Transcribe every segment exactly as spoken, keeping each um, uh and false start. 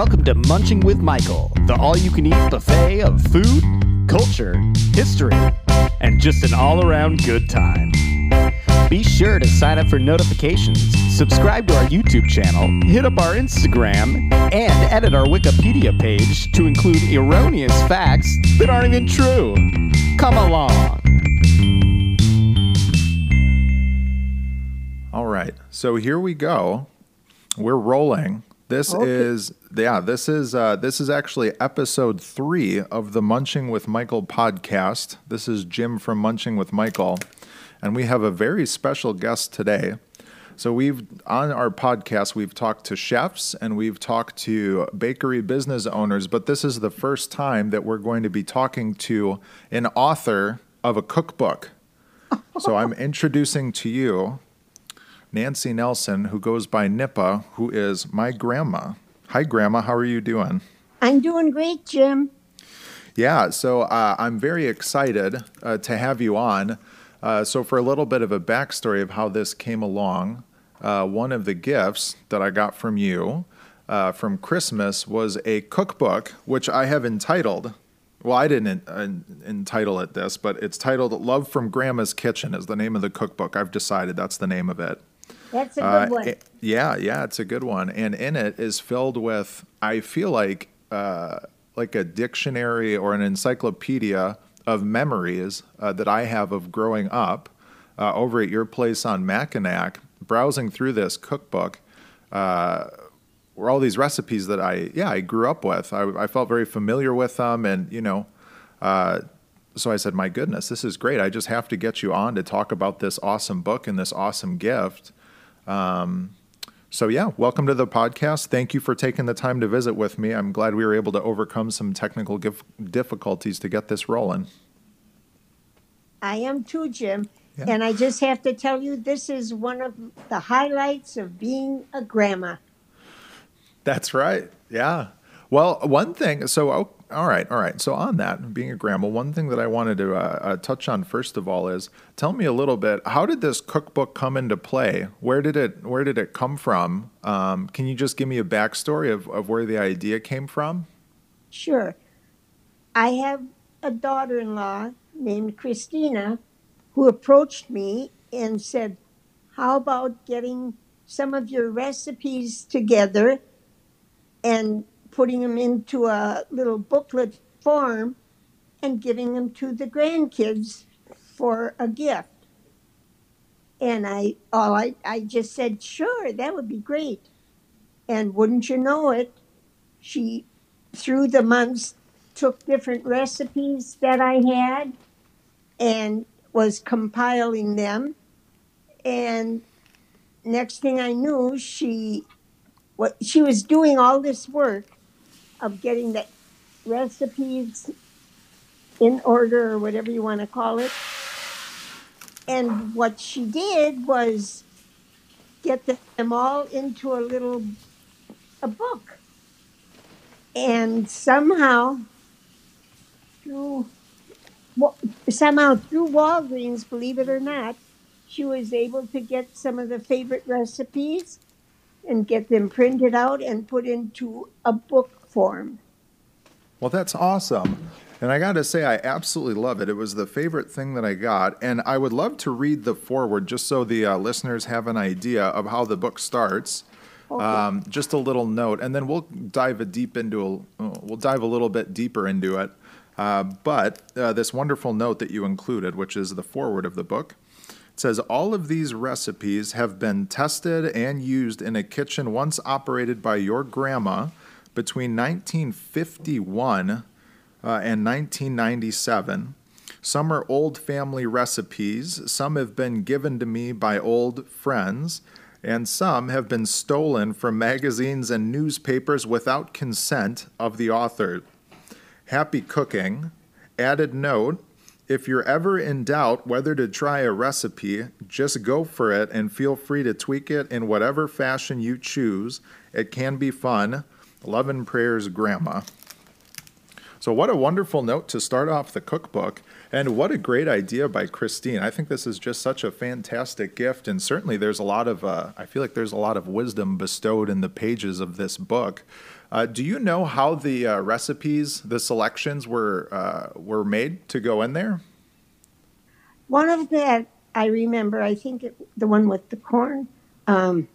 Welcome to Munching with Michael, the all-you-can-eat buffet of food, culture, history, and just an all-around good time. Be sure to sign up for notifications, subscribe to our YouTube channel, hit up our Instagram, and edit our Wikipedia page to include erroneous facts that aren't even true. Come along. All right, so here we go. We're rolling. This okay. is yeah. This is uh, this is actually episode three of the Munching with Michael podcast. This is Jim from Munching with Michael, and we have a very special guest today. So we've on our podcast we've talked to chefs and we've talked to bakery business owners, but this is the first time that we're going to be talking to an author of a cookbook. So I'm introducing to you Nancy Nelson, who goes by Nippa, who is my grandma. Hi, Grandma. How are you doing? I'm doing great, Jim. Yeah, so uh, I'm very excited uh, to have you on. Uh, so for a little bit of a backstory of how this came along, uh, one of the gifts that I got from you uh, from Christmas was a cookbook, which I have entitled, well, I didn't en- en- entitle it this, but it's titled Love from Grandma's Kitchen is the name of the cookbook. I've decided that's the name of it. That's a good uh, one. It, yeah, yeah, it's a good one. And in it is filled with, I feel like, uh, like a dictionary or an encyclopedia of memories uh, that I have of growing up uh, over at your place on Mackinac, browsing through this cookbook, uh, were all these recipes that I, yeah, I grew up with. I, I felt very familiar with them. And, you know, uh, so I said, my goodness, this is great. I just have to get you on to talk about this awesome book and this awesome gift. Um, so yeah, welcome to the podcast. Thank you for taking the time to visit with me. I'm glad we were able to overcome some technical gif- difficulties to get this rolling. I am too, Jim. Yeah. And I just have to tell you, this is one of the highlights of being a grandma. That's right. Yeah. Well, one thing, so, oh, all right, all right. So on that, being a grandma, one thing that I wanted to uh, uh, touch on first of all is, tell me a little bit, how did this cookbook come into play? Where did it Where did it come from? Um, can you just give me a backstory of, of where the idea came from? Sure. I have a daughter-in-law named Christina who approached me and said, how about getting some of your recipes together and putting them into a little booklet form and giving them to the grandkids for a gift. And I, all I, I just said, sure, that would be great. And wouldn't you know it, she, through the months, took different recipes that I had and was compiling them. And next thing I knew, she, what, she was doing all this work of getting the recipes in order or whatever you want to call it. And what she did was get them all into a little a book. And somehow through somehow through Walgreens, believe it or not, she was able to get some of the favorite recipes and get them printed out and put into a book form. Well, that's awesome. And I got to say, I absolutely love it. It was the favorite thing that I got. And I would love to read the foreword just so the uh, listeners have an idea of how the book starts. Okay. Um, just a little note. And then we'll dive a deep into a, we'll dive a little bit deeper into it. Uh, but uh, this wonderful note that you included, which is the foreword of the book, says, all of these recipes have been tested and used in a kitchen once operated by your grandma between nineteen fifty-one uh, and nineteen ninety-seven. Some are old family recipes. Some have been given to me by old friends. And some have been stolen from magazines and newspapers without consent of the author. Happy cooking. Added note, if you're ever in doubt whether to try a recipe, just go for it and feel free to tweak it in whatever fashion you choose. It can be fun. Love and prayers, Grandma. So what a wonderful note to start off the cookbook, and what a great idea by Christine. I think this is just such a fantastic gift, and certainly there's a lot of, uh, I feel like there's a lot of wisdom bestowed in the pages of this book. Uh, do you know how the uh, recipes, the selections were uh, were made to go in there? One of that I remember, I think it, the one with the corn, um,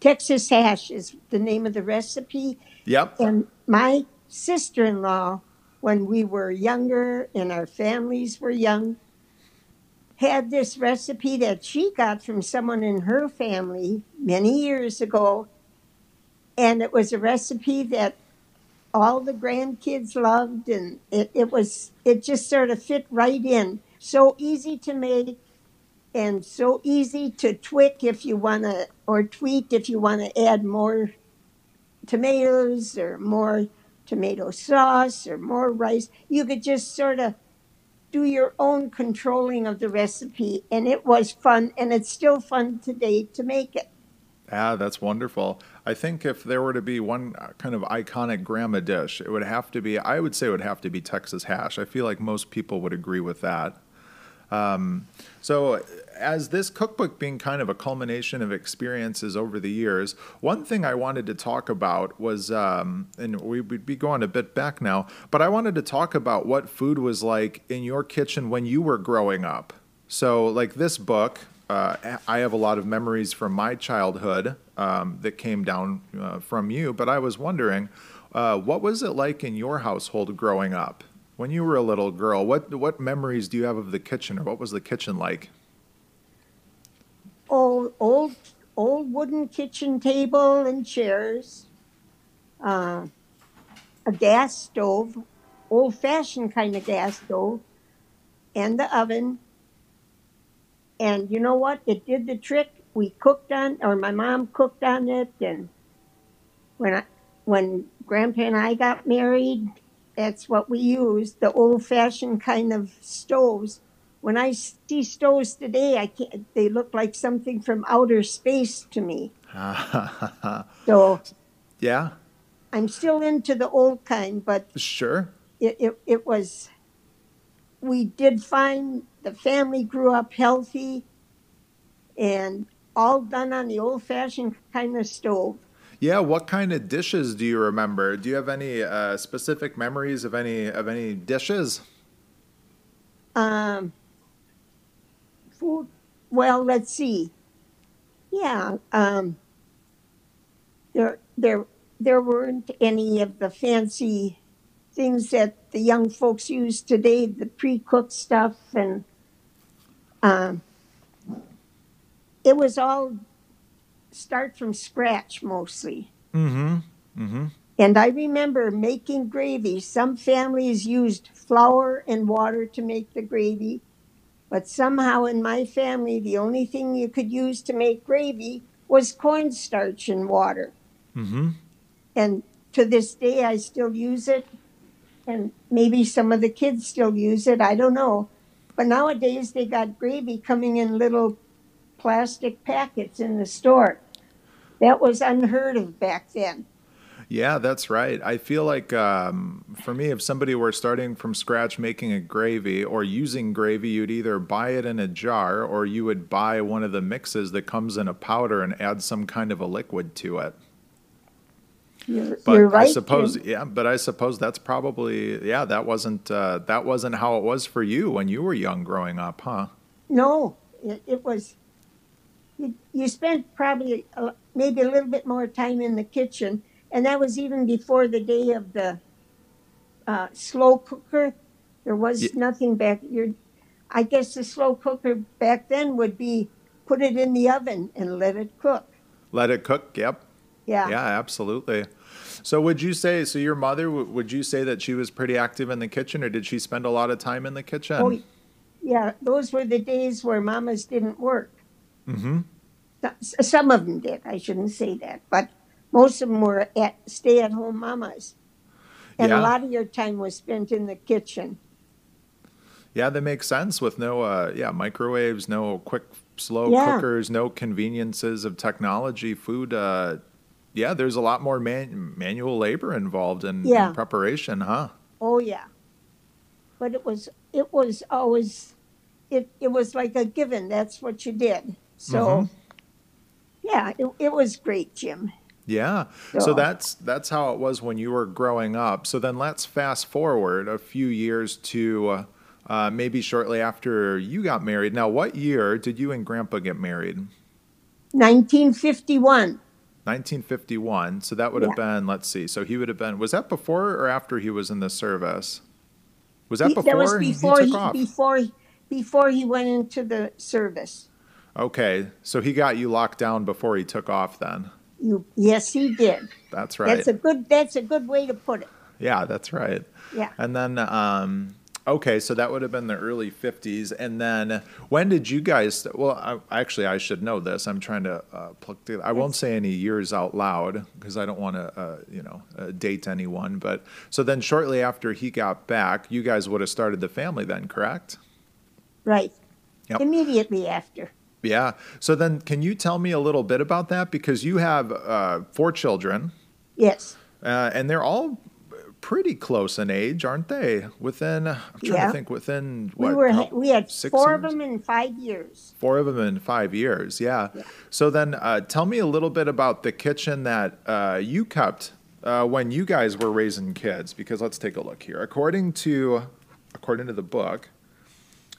Texas hash is the name of the recipe. Yep. And my sister-in-law, when we were younger and our families were young, had this recipe that she got from someone in her family many years ago. And it was a recipe that all the grandkids loved, and it, it was it just sort of fit right in. So easy to make and so easy to tweak if you want to, or tweak if you want to add more tomatoes or more tomato sauce or more rice. You could just sort of do your own controlling of the recipe, and it was fun, and it's still fun today to make it. Ah, that's wonderful. I think if there were to be one kind of iconic grandma dish, it would have to be, I would say it would have to be Texas hash. I feel like most people would agree with that. Um, so as this cookbook being kind of a culmination of experiences over the years, one thing I wanted to talk about was, um, and we would be going a bit back now, but I wanted to talk about what food was like in your kitchen when you were growing up. So like this book, Uh, I have a lot of memories from my childhood um, that came down uh, from you, but I was wondering, uh, what was it like in your household growing up? When you were a little girl, what what memories do you have of the kitchen, or what was the kitchen like? Old, old, old wooden kitchen table and chairs, uh, a gas stove, old-fashioned kind of gas stove, and the oven. And you know what? It did the trick. We cooked on, or my mom cooked on it. And when I, when Grandpa and I got married, that's what we used, the old-fashioned kind of stoves. When I see stoves today, I can't, they look like something from outer space to me. So, yeah, I'm still into the old kind, but sure, it it, it was. We did find the family grew up healthy, and all done on the old-fashioned kind of stove. Yeah, what kind of dishes do you remember? Do you have any uh, specific memories of any of any dishes? Um, food. Well, let's see. Yeah, um, there there there weren't any of the fancy things that the young folks use today, the pre-cooked stuff, and um, it was all start from scratch mostly. Mm-hmm. Mm-hmm. And I remember making gravy. Some families used flour and water to make the gravy, but somehow in my family, the only thing you could use to make gravy was cornstarch and water. Mm-hmm. And to this day, I still use it. And maybe some of the kids still use it, I don't know. But nowadays they got gravy coming in little plastic packets in the store. That was unheard of back then. Yeah, that's right. I feel like um, for me, if somebody were starting from scratch making a gravy or using gravy, you'd either buy it in a jar or you would buy one of the mixes that comes in a powder and add some kind of a liquid to it. You're, but you're right, I suppose, and, yeah, but I suppose that's probably, yeah, that wasn't, uh, that wasn't how it was for you when you were young growing up, huh? No, it, it was, you, you spent probably uh, maybe a little bit more time in the kitchen, and that was even before the day of the uh, slow cooker. There was yeah. nothing back, you're, I guess the slow cooker back then would be put it in the oven and let it cook. Let it cook, yep. Yeah. Yeah, absolutely. So would you say, so your mother, would you say that she was pretty active in the kitchen, or did she spend a lot of time in the kitchen? Oh, yeah, those were the days where mamas didn't work. Mm-hmm. Some of them did, I shouldn't say that, but most of them were at, stay-at-home mamas. And yeah. a lot of your time was spent in the kitchen. Yeah, that makes sense with no uh, yeah microwaves, no quick, slow yeah. cookers, no conveniences of technology, food. Uh, Yeah, there's a lot more man manual labor involved in, yeah. in preparation, huh? Oh yeah, but it was it was always it it was like a given. That's what you did. So mm-hmm. yeah, it, it was great, Jim. Yeah. So, so that's that's how it was when you were growing up. So then let's fast forward a few years to uh, maybe shortly after you got married. Now, what year did you and Grandpa get married? nineteen fifty-one. nineteen fifty-one. So that would yeah. have been, let's see. So he would have been, was that before or after he was in the service? Was that he, before, that was before he took he, off? Before, before he went into the service. Okay. So he got you locked down before he took off then. You, yes, he did. That's right. That's a good, that's a good way to put it. Yeah, that's right. Yeah. And then, um, okay, so that would have been the early fifties. And then when did you guys, well, I, actually, I should know this. I'm trying to uh, pluck the, I won't say any years out loud because I don't want to, uh, you know, uh, date anyone. But so then shortly after he got back, you guys would have started the family then, correct? Right. Yep. Immediately after. Yeah. So then can you tell me a little bit about that? Because you have uh, four children. Yes. Uh, and they're all pretty close in age, aren't they? Within, I'm trying yeah. to think, within what? We, were, how, we had four years? of them in five years. Four of them in five years. Yeah. yeah. So then uh, tell me a little bit about the kitchen that uh, you kept uh, when you guys were raising kids, because let's take a look here. According to, according to the book,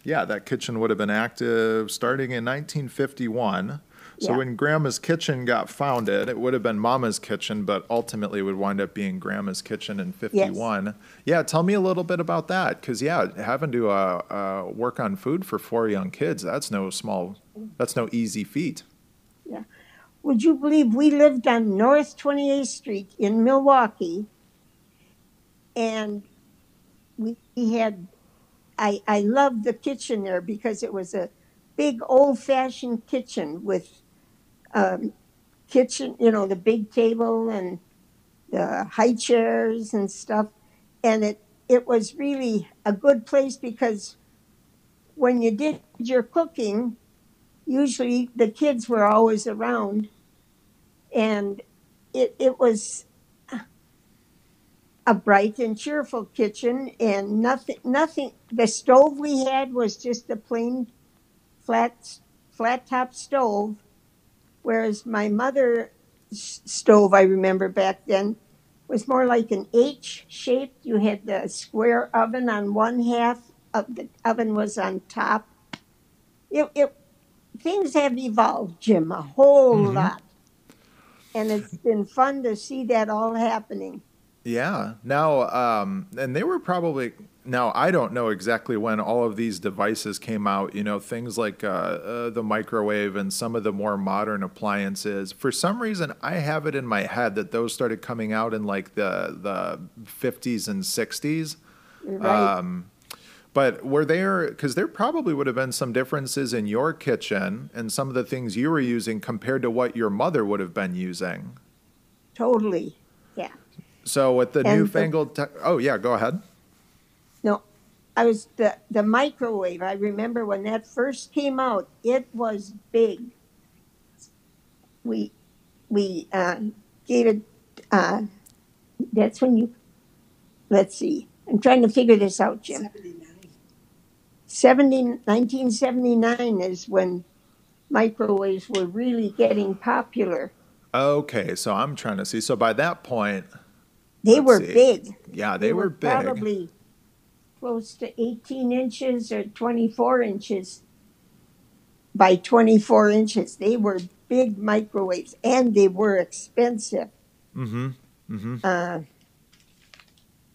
yeah, that kitchen would have been active starting in nineteen fifty-one. So yeah. when Grandma's Kitchen got founded, it would have been Mama's Kitchen, but ultimately it would wind up being Grandma's Kitchen in fifty-one. Yes. Yeah, tell me a little bit about that, because yeah, having to uh, uh, work on food for four young kids—that's no small, that's no easy feat. Yeah, would you believe we lived on North twenty-eighth Street in Milwaukee, and we had. I, I loved the kitchen there because it was a big old-fashioned kitchen with um, kitchen, you know, the big table and the high chairs and stuff. And it, it was really a good place because when you did your cooking, usually the kids were always around. And it, it was a bright and cheerful kitchen, and nothing, nothing, the stove we had was just a plain flat, flat top stove, whereas my mother's stove, I remember back then, was more like an H shape. You had the square oven on one half, of the oven was on top. It, it, things have evolved, Jim, a whole mm-hmm. lot. And it's been fun to see that all happening. Yeah. Now, um, and they were probably, now I don't know exactly when all of these devices came out, you know, things like uh, uh, the microwave and some of the more modern appliances. For some reason, I have it in my head that those started coming out in like the, the fifties and sixties. Right. Um, but were there, because there probably would have been some differences in your kitchen and some of the things you were using compared to what your mother would have been using. Totally. Yeah. So with the and newfangled, the, te- oh yeah, go ahead. No, I was the, the microwave. I remember when that first came out, it was big. We, we uh, gave it, uh, that's when you, let's see. I'm trying to figure this out, Jim. seventy-nine nineteen seventy-nine is when microwaves were really getting popular. Okay, so I'm trying to see. So by that point... They Let's were see. big. Yeah, they, they were, were big. Probably close to eighteen inches or twenty-four inches by twenty-four inches. They were big microwaves, and they were expensive. Mm-hmm. Mm-hmm. Uh,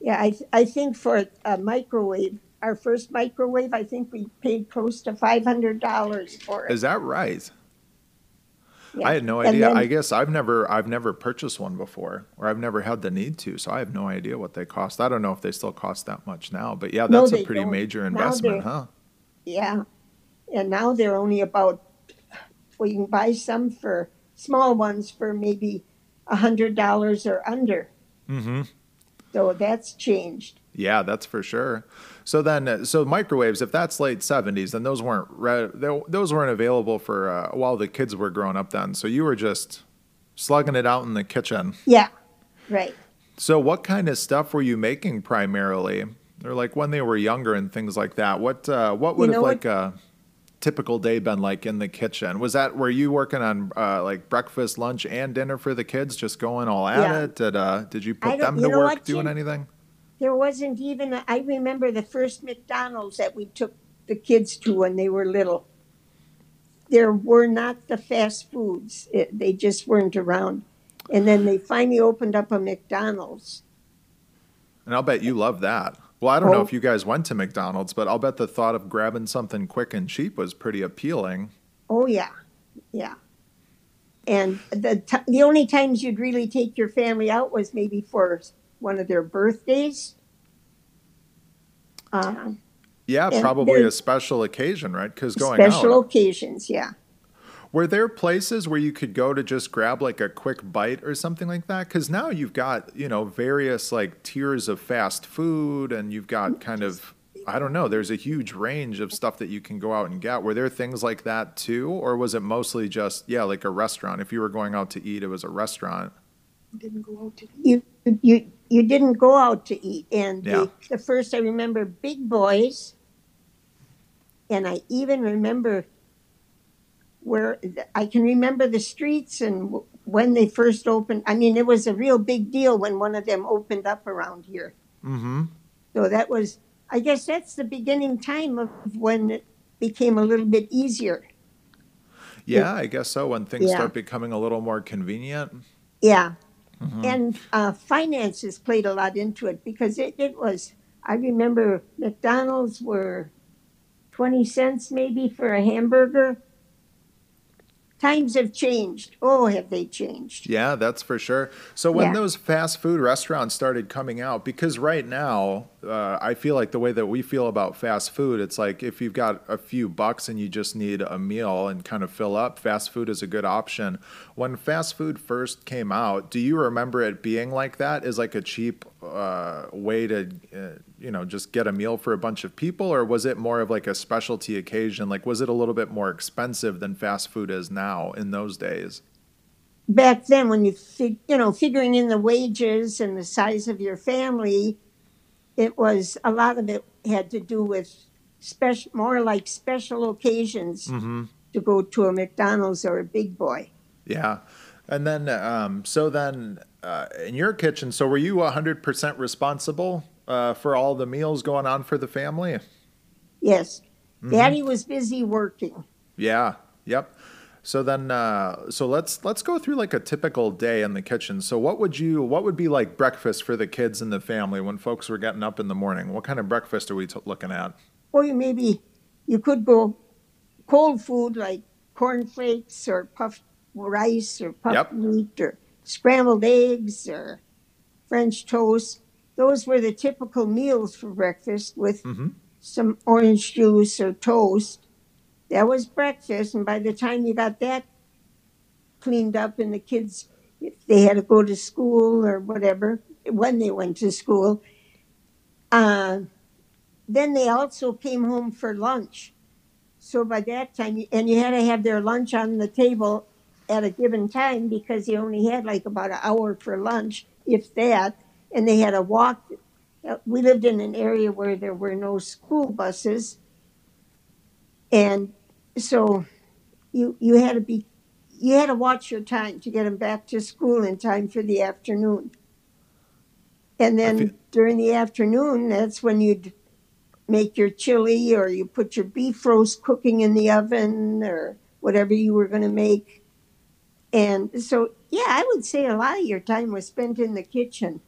yeah, I th- I think for a microwave, our first microwave, I think we paid close to five hundred dollars for it. Is that right? Yeah. I had no idea. Then, I guess I've never I've never purchased one before, or I've never had the need to, so I have no idea what they cost. I don't know if they still cost that much now, but yeah, that's no, a pretty don't. major investment, huh? Yeah, and now they're only about, well, you can buy some for, small ones for maybe one hundred dollars or under. Mm-hmm. So that's changed. Yeah, that's for sure. So then, so microwaves, if that's late seventies, then those weren't re- they, those weren't available for uh, while the kids were growing up then. So you were just slugging it out in the kitchen. Yeah, right. So what kind of stuff were you making primarily? Or like when they were younger and things like that. What uh, what would you know have like what? a typical day been like in the kitchen? Was that, were you working on uh, like breakfast, lunch, and dinner for the kids? Just going all at yeah. it? Did uh, did you put them to work doing anything? There wasn't even. A, I remember the first McDonald's that we took the kids to when they were little. There were not the fast foods; it, they just weren't around. And then they finally opened up a McDonald's. And I'll bet you love that. Well, I don't oh. know if you guys went to McDonald's, but I'll bet the thought of grabbing something quick and cheap was pretty appealing. Oh, yeah. Yeah. And the t- the only times you'd really take your family out was maybe for one of their birthdays. Uh, yeah, probably a special occasion, right? Because going out. Special occasions, yeah. Were there places where you could go to just grab like a quick bite or something like that? Because now you've got, you know, various like tiers of fast food and you've got kind of, I don't know, there's a huge range of stuff that you can go out and get. Were there things like that too? Or was it mostly just, yeah, like a restaurant? If you were going out to eat, it was a restaurant. You didn't go out to eat. You, you, you didn't go out to eat. And yeah. the, the first, I remember Big Boys. And I even remember... where I can remember the streets and when they first opened. I mean, it was a real big deal when one of them opened up around here. Mm-hmm. So that was, I guess that's the beginning time of when it became a little bit easier. Yeah, it, I guess so, when things yeah. start becoming a little more convenient. Yeah. Mm-hmm. And uh, finances played a lot into it because it, it was, I remember McDonald's were twenty cents maybe for a hamburger. Times have changed. Oh, have they changed? Yeah, that's for sure. So when yeah. those fast food restaurants started coming out, because right now, uh, I feel like the way that we feel about fast food, it's like if you've got a few bucks and you just need a meal and kind of fill up, fast food is a good option. When fast food first came out, do you remember it being like that? Is like a cheap uh, way to, uh, you know, just get a meal for a bunch of people? Or was it more of like a specialty occasion? Like, was it a little bit more expensive than fast food is now? In those days, back then, when you fig- you know figuring in the wages and the size of your family, it was a lot of it had to do with special, more like special occasions mm-hmm. to go to a McDonald's or a Big Boy. Yeah, and then um, so then uh, in your kitchen, so were you a hundred percent responsible uh, for all the meals going on for the family? Yes, mm-hmm. Daddy was busy working. Yeah. Yep. So then, uh, so let's let's go through like a typical day in the kitchen. So what would you, what would be like breakfast for the kids and the family when folks were getting up in the morning? What kind of breakfast are we t- looking at? Well, you maybe you could go cold food like cornflakes or puffed rice or puffed yep. meat or scrambled eggs or French toast. Those were the typical meals for breakfast with mm-hmm. some orange juice or toast. That was breakfast, and by the time you got that cleaned up and the kids, if they had to go to school or whatever, when they went to school, uh, then they also came home for lunch. So by that time, and you had to have their lunch on the table at a given time because they only had like about an hour for lunch, if that, and they had to walk. We lived in an area where there were no school buses. And so you you had to be you had to watch your time to get them back to school in time for the afternoon. And then feel- during the afternoon, that's when you'd make your chili or you put your beef roast cooking in the oven or whatever you were going to make. And so, yeah, I would say a lot of your time was spent in the kitchen.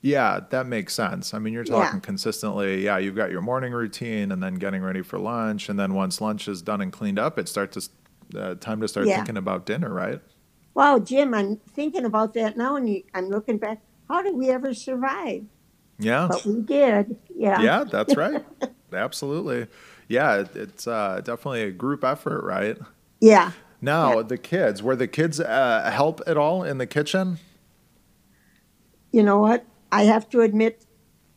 Yeah, that makes sense. I mean, you're talking yeah. consistently. Yeah, you've got your morning routine and then getting ready for lunch. And then once lunch is done and cleaned up, it's start to, uh, time to start yeah. thinking about dinner, right? Wow, Jim, I'm thinking about that now. And you, I'm looking back. How did we ever survive? Yeah. But we did. Yeah. Yeah, that's right. Absolutely. Yeah, it, it's uh, definitely a group effort, right? Yeah. Now, yeah. the kids, were the kids uh, help at all in the kitchen? You know what? I have to admit,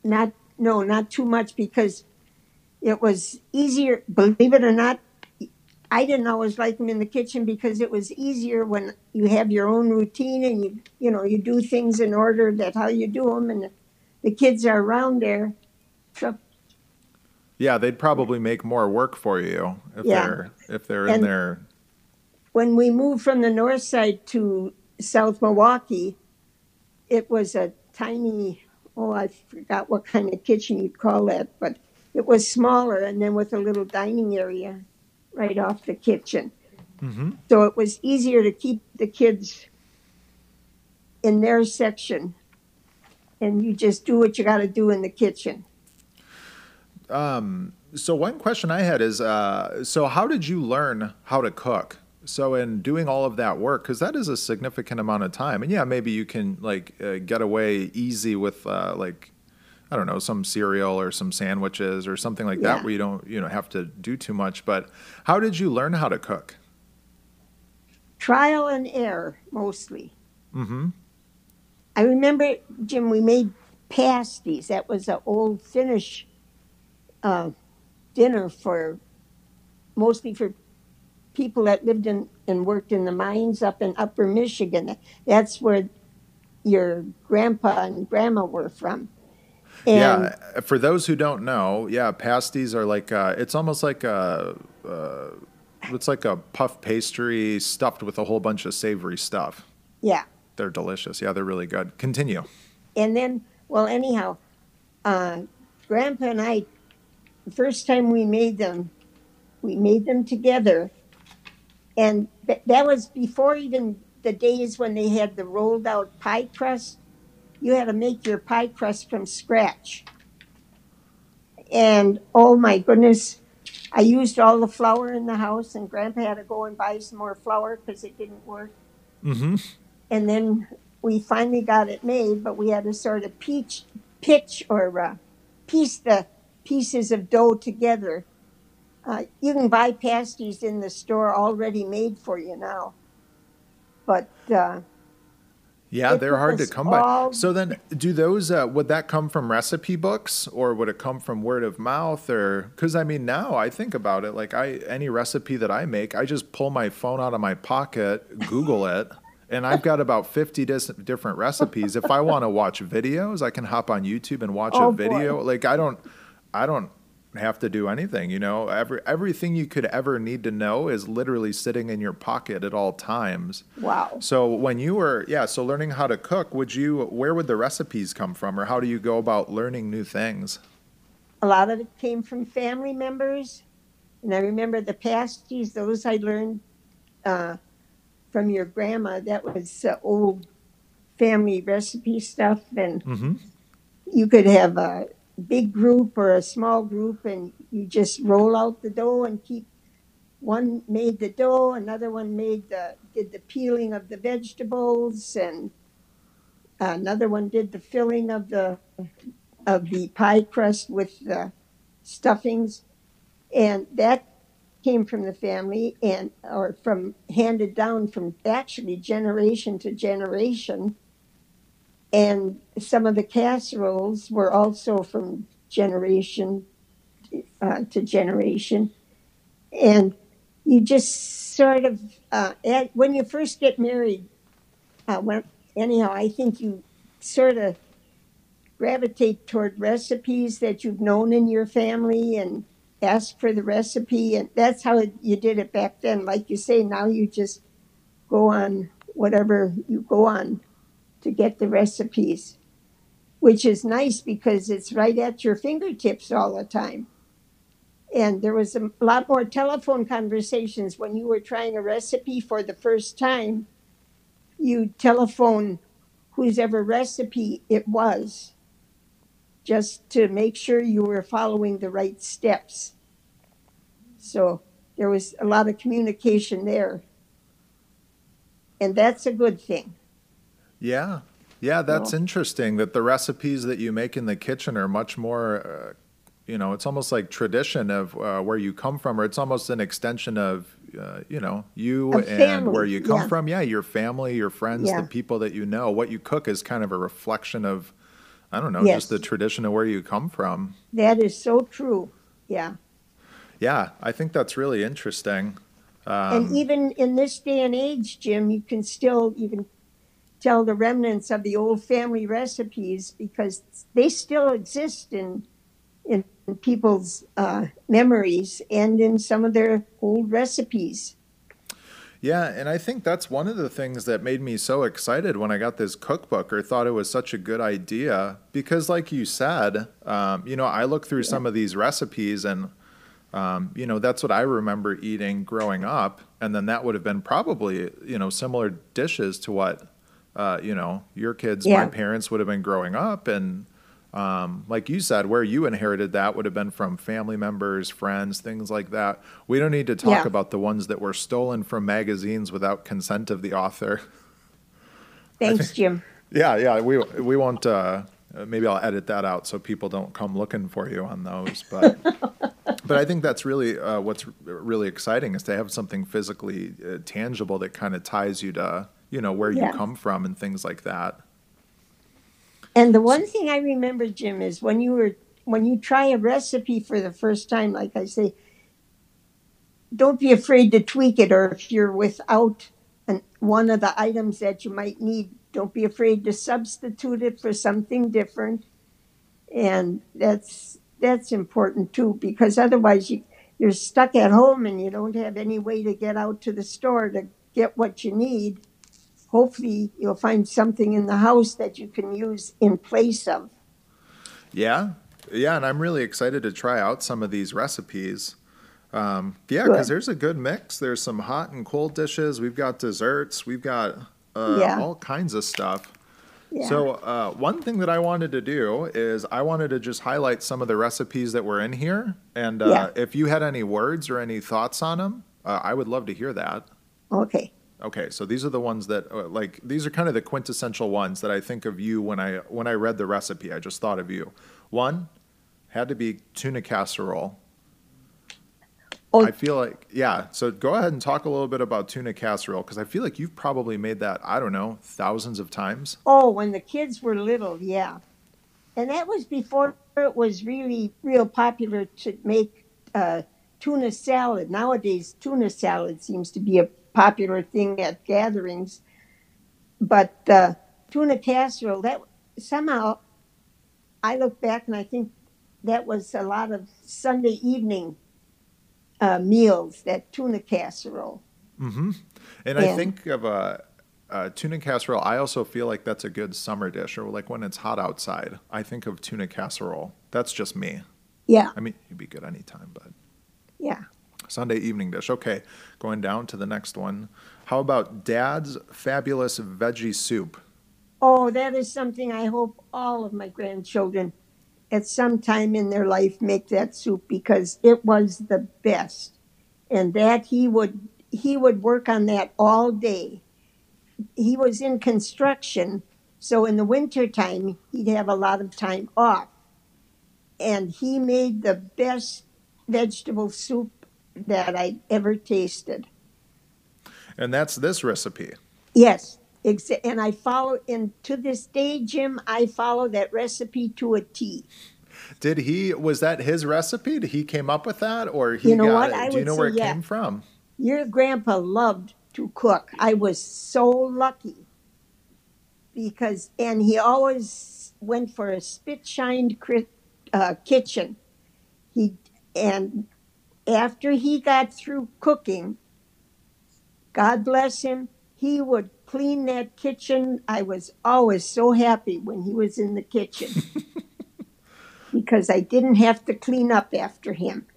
not no, not too much because it was easier, believe it or not, I didn't always like them in the kitchen because it was easier when you have your own routine and you you know you do things in order that how you do them, and the kids are around there. So, yeah, they'd probably make more work for you if yeah. they're if they're and in there. When we moved from the north side to South Milwaukee, it was a tiny, oh, I forgot what kind of kitchen you'd call that, but it was smaller and then with a little dining area right off the kitchen. Mm-hmm. So it was easier to keep the kids in their section, and you just do what you got to do in the kitchen. Um, so one question I had is, uh, so how did you learn how to cook? So in doing all of that work, because that is a significant amount of time, and yeah, maybe you can like uh, get away easy with uh, like, I don't know, some cereal or some sandwiches or something like yeah. that where you don't, you know, have to do too much. But how did you learn how to cook? Trial and error, mostly. Mm-hmm. I remember, Jim, we made pasties. That was an old Finnish uh, dinner for, mostly for people that lived in and worked in the mines up in Upper Michigan. That's where your grandpa and grandma were from. And yeah, for those who don't know, yeah, pasties are like uh, it's almost like a uh, it's like a puff pastry stuffed with a whole bunch of savory stuff. Yeah, they're delicious. Yeah, they're really good. Continue. And then, well, anyhow, uh, Grandpa and I, the first time we made them, we made them together. And that was before even the days when they had the rolled out pie crust. You had to make your pie crust from scratch. And oh my goodness, I used all the flour in the house, and Grandpa had to go and buy some more flour because it didn't work. Mm-hmm. And then we finally got it made, but we had to sort of peach, pitch or uh, piece the pieces of dough together. Uh, you can buy pasties in the store already made for you now, but uh, yeah, they're hard to come by. So then, do those uh, would that come from recipe books, or would it come from word of mouth? Or because I mean, now I think about it, like I any recipe that I make, I just pull my phone out of my pocket, Google it, and I've got about fifty dis- different recipes. If I want to watch videos, I can hop on YouTube and watch oh, a video. Boy. Like I don't, I don't. have to do anything, you know, every, everything you could ever need to know is literally sitting in your pocket at all times. Wow. So when you were, yeah. So learning how to cook, would you, where would the recipes come from, or how do you go about learning new things? A lot of it came from family members. And I remember the pasties, those I learned uh, from your grandma. That was uh, old family recipe stuff. And mm-hmm. you could have a big group or a small group, and you just roll out the dough and keep one made the dough, another one made the did the peeling of the vegetables, and another one did the filling of the of the pie crust with the stuffings, and that came from the family and or from handed down from actually generation to generation. And some of the casseroles were also from generation uh, to generation. And you just sort of, uh, at, when you first get married, uh, when, anyhow, I think you sort of gravitate toward recipes that you've known in your family and ask for the recipe. And that's how you did it back then. Like you say, now you just go on whatever you go on to get the recipes, which is nice because it's right at your fingertips all the time. And there was a lot more telephone conversations when you were trying a recipe for the first time. You telephone whosever recipe it was, just to make sure you were following the right steps. So there was a lot of communication there. And that's a good thing. Yeah. Yeah, that's interesting that the recipes that you make in the kitchen are much more, uh, you know, it's almost like tradition of uh, where you come from, or it's almost an extension of, uh, you know, you and where you come yeah. from. Yeah, your family, your friends, yeah. the people that you know. What you cook is kind of a reflection of, I don't know, yes. just the tradition of where you come from. That is so true. Yeah. Yeah, I think that's really interesting. Um, and even in this day and age, Jim, you can still even tell the remnants of the old family recipes because they still exist in in people's uh, memories and in some of their old recipes. Yeah, and I think that's one of the things that made me so excited when I got this cookbook or thought it was such a good idea because like you said, um, you know, I look through some of these recipes and, um, you know, that's what I remember eating growing up. And then that would have been probably, you know, similar dishes to what, uh, you know, your kids, yeah. my parents would have been growing up. And um, like you said, where you inherited that would have been from family members, friends, things like that. We don't need to talk yeah. about the ones that were stolen from magazines without consent of the author. Thanks, think, Jim. Yeah, yeah. We we won't. Uh, maybe I'll edit that out so people don't come looking for you on those. But but I think that's really uh, what's really exciting is to have something physically uh, tangible that kind of ties you to you know where yeah. you come from and things like that. And the one thing I remember, Jim, is when you were when you try a recipe for the first time, like I say, don't be afraid to tweak it. Or if you're without an, one of the items that you might need, don't be afraid to substitute it for something different. And that's that's important too, because otherwise you, you're stuck at home and you don't have any way to get out to the store to get what you need. Hopefully you'll find something in the house that you can use in place of. Yeah. Yeah. And I'm really excited to try out some of these recipes. Um, yeah. Good. Cause there's a good mix. There's some hot and cold dishes. We've got desserts. We've got uh, yeah. all kinds of stuff. Yeah. So uh, one thing that I wanted to do is I wanted to just highlight some of the recipes that were in here. And uh, yeah. if you had any words or any thoughts on them, uh, I would love to hear that. Okay. Okay, so these are the ones that, uh, like, these are kind of the quintessential ones that I think of you when I when I read the recipe. I just thought of you. One had to be tuna casserole. Oh. I feel like, yeah, so go ahead and talk a little bit about tuna casserole, because I feel like you've probably made that, I don't know, thousands of times. Oh, when the kids were little, yeah. And that was before it was really real popular to make uh, tuna salad. Nowadays, tuna salad seems to be a popular thing at gatherings, but uh, tuna casserole, that somehow I look back and I think that was a lot of Sunday evening uh, meals, that tuna casserole. Mm-hmm. And, and I think of uh, uh, tuna casserole, I also feel like that's a good summer dish, or like when it's hot outside, I think of tuna casserole. That's just me. Yeah. I mean, it'd be good anytime, but. Yeah. Sunday evening dish. Okay, going down to the next one. How about Dad's fabulous veggie soup? Oh, that is something I hope all of my grandchildren at some time in their life make that soup, because it was the best. And that he would he would work on that all day. He was in construction, so in the wintertime he'd have a lot of time off. And he made the best vegetable soup that I'd ever tasted. And that's this recipe. Yes. Exa- and I follow, and to this day, Jim, I follow that recipe to a T. Did he, was that his recipe? Did he came up with that, or he you know got what? It? I Do you know where it yeah. came from? Your grandpa loved to cook. I was so lucky because, and he always went for a spit-shined uh, kitchen. He, and after he got through cooking, God bless him, he would clean that kitchen. I was always so happy when he was in the kitchen because I didn't have to clean up after him.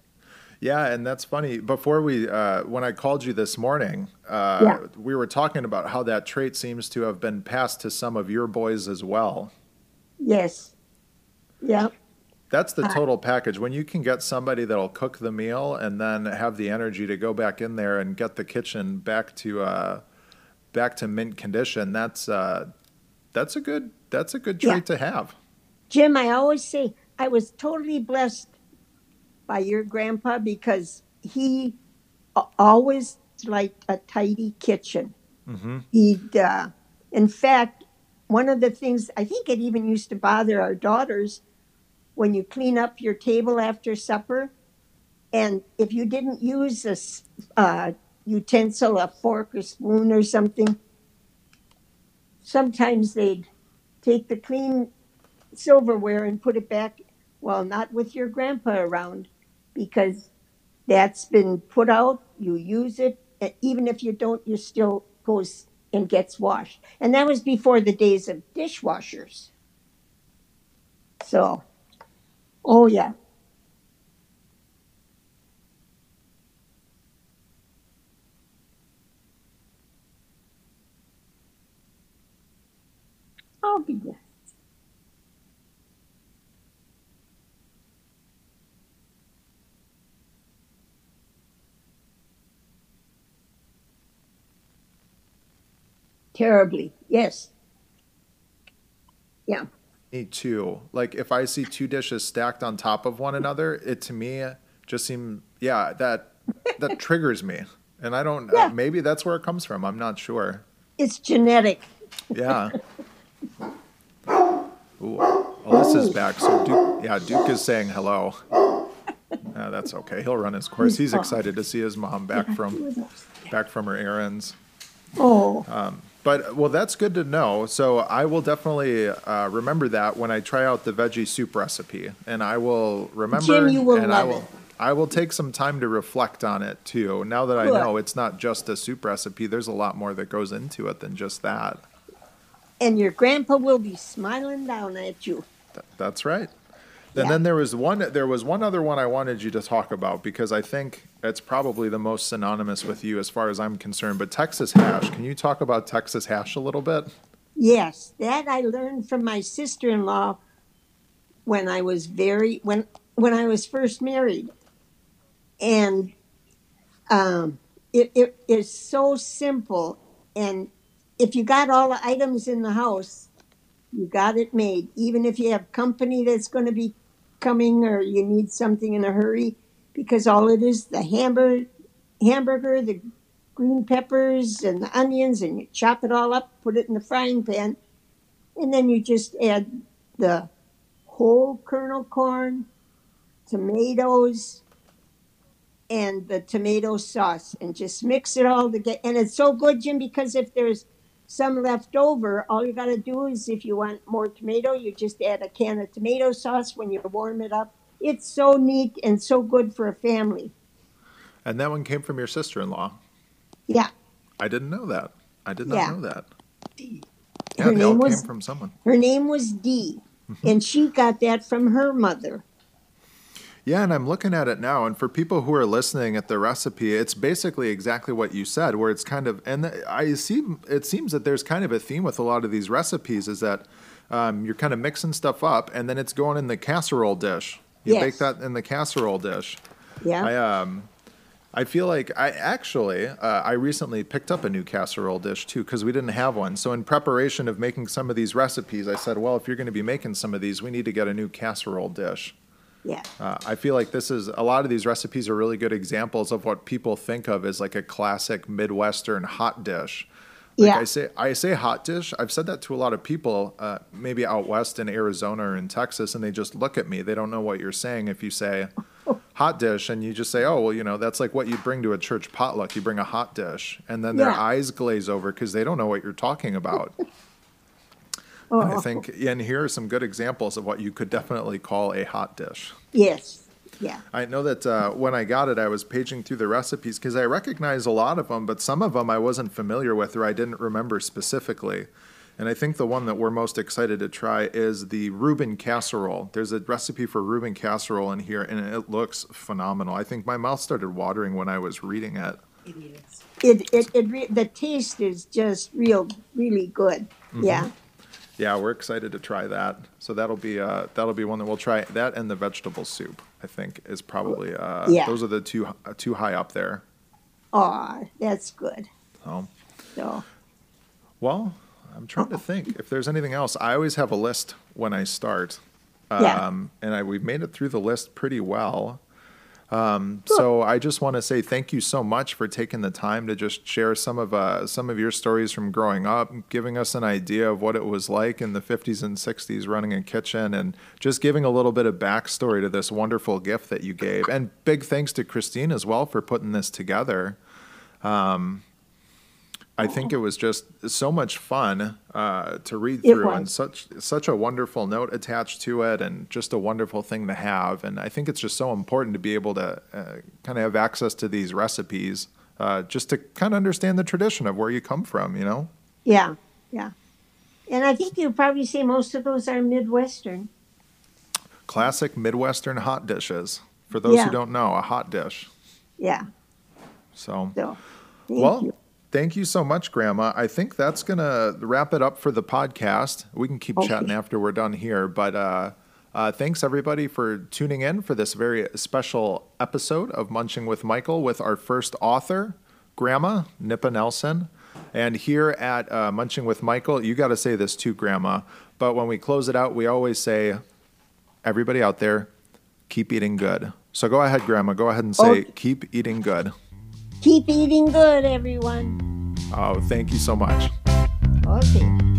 Yeah, and that's funny. Before we, uh, when I called you this morning, uh, yeah. we were talking about how that trait seems to have been passed to some of your boys as well. Yes. Yeah. That's the total package. When you can get somebody that'll cook the meal and then have the energy to go back in there and get the kitchen back to uh, back to mint condition, that's uh, that's a good that's a good trait yeah. to have. Jim, I always say I was totally blessed by your grandpa because he always liked a tidy kitchen. Mm-hmm. He'd, uh, in fact, one of the things I think it even used to bother our daughters. When you clean up your table after supper, and if you didn't use a uh, utensil, a fork or spoon or something. Sometimes they'd take the clean silverware and put it back, well, not with your grandpa around, because that's been put out, you use it, even if you don't, you still goes and gets washed. And that was before the days of dishwashers. So, oh yeah. I'll be there. Terribly, yes. Yeah. Me too. Like if I see two dishes stacked on top of one another, it to me just seems, yeah, that that triggers me. And I don't, yeah. uh, maybe that's where it comes from. I'm not sure. It's genetic. Yeah. Ooh, Alyssa's back. So Duke, yeah, Duke is saying hello. Uh, that's okay. He'll run his course. He's excited to see his mom back from back from her errands. Oh. Um, But, well, that's good to know. So I will definitely uh, remember that when I try out the veggie soup recipe. And I will remember. Jim, you will and love I will, it. I will take some time to reflect on it, too. Now that sure. I know it's not just a soup recipe, there's a lot more that goes into it than just that. And your grandpa will be smiling down at you. Th- that's right. And yeah. then there was one there was one other one I wanted you to talk about, because I think it's probably the most synonymous with you as far as I'm concerned, but Texas hash. Can you talk about Texas hash a little bit? Yes, that I learned from my sister-in-law when I was very when when I was first married. And um, it, it is so simple, and if you got all the items in the house, you got it made. Even if you have company that's going to be coming, or you need something in a hurry, because all it is, the hamburger, hamburger, the green peppers and the onions, and you chop it all up, put it in the frying pan, and then you just add the whole kernel corn, tomatoes, and the tomato sauce, and just mix it all together. And it's so good, Jim, because if there's some left over, all you got to do is, if you want more tomato, you just add a can of tomato sauce when you warm it up. It's so neat and so good for a family. And that one came from your sister-in-law. Yeah. I didn't know that. I did not yeah. know that. Yeah, her name was, came from someone. Her name was Dee, and she got that from her mother. Yeah, and I'm looking at it now, and for people who are listening at the recipe, it's basically exactly what you said, where it's kind of, and I see, it seems that there's kind of a theme with a lot of these recipes, is that um, you're kind of mixing stuff up, and then it's going in the casserole dish. You yes. bake that in the casserole dish. Yeah. I, um, I feel like I actually, uh, I recently picked up a new casserole dish, too, because we didn't have one. So in preparation of making some of these recipes, I said, well, if you're going to be making some of these, we need to get a new casserole dish. Yeah, uh, I feel like this is a lot of these recipes are really good examples of what people think of as like a classic Midwestern hot dish. Like yeah, I say I say hot dish. I've said that to a lot of people, uh, maybe out west in Arizona or in Texas, and they just look at me. They don't know what you're saying if you say hot dish, and you just say, oh well, you know, that's like what you bring to a church potluck. You bring a hot dish, and then yeah. their eyes glaze over because they don't know what you're talking about. Oh. I think, and here are some good examples of what you could definitely call a hot dish. Yes, yeah. I know that uh, when I got it, I was paging through the recipes because I recognize a lot of them, but some of them I wasn't familiar with or I didn't remember specifically. And I think the one that we're most excited to try is the Reuben casserole. There's a recipe for Reuben casserole in here, and it looks phenomenal. I think my mouth started watering when I was reading it. It is. It, it, it re- the taste is just real, really good, mm-hmm. yeah. Yeah, we're excited to try that. So that'll be uh, that'll be one that we'll try. That and the vegetable soup, I think, is probably uh, yeah. those are the two uh, two high up there. Aw, that's good. Oh, so. Well, I'm trying to think if there's anything else. I always have a list when I start, um, yeah. and I, we've made it through the list pretty well. Um, so I just want to say thank you so much for taking the time to just share some of uh, some of your stories from growing up, giving us an idea of what it was like in the fifties and sixties running a kitchen, and just giving a little bit of backstory to this wonderful gift that you gave. And big thanks to Christine as well for putting this together. Um, I think it was just so much fun uh, to read through, and such such a wonderful note attached to it, and just a wonderful thing to have. And I think it's just so important to be able to uh, kind of have access to these recipes, uh, just to kind of understand the tradition of where you come from, you know? Yeah, yeah. And I think you'll probably see most of those are Midwestern. Classic Midwestern hot dishes. For those yeah. who don't know, a hot dish. Yeah. So, so thank well... you. Thank you so much, Grandma. I think that's going to wrap it up for the podcast. We can keep okay. chatting after we're done here. But uh, uh, thanks, everybody, for tuning in for this very special episode of Munching with Michael with our first author, Grandma Nippa Nelson. And here at uh, Munching with Michael, you got to say this too, Grandma. But when we close it out, we always say, everybody out there, keep eating good. So go ahead, Grandma. Go ahead and say, okay. keep eating good. Keep eating good, everyone. Oh, thank you so much. Okay.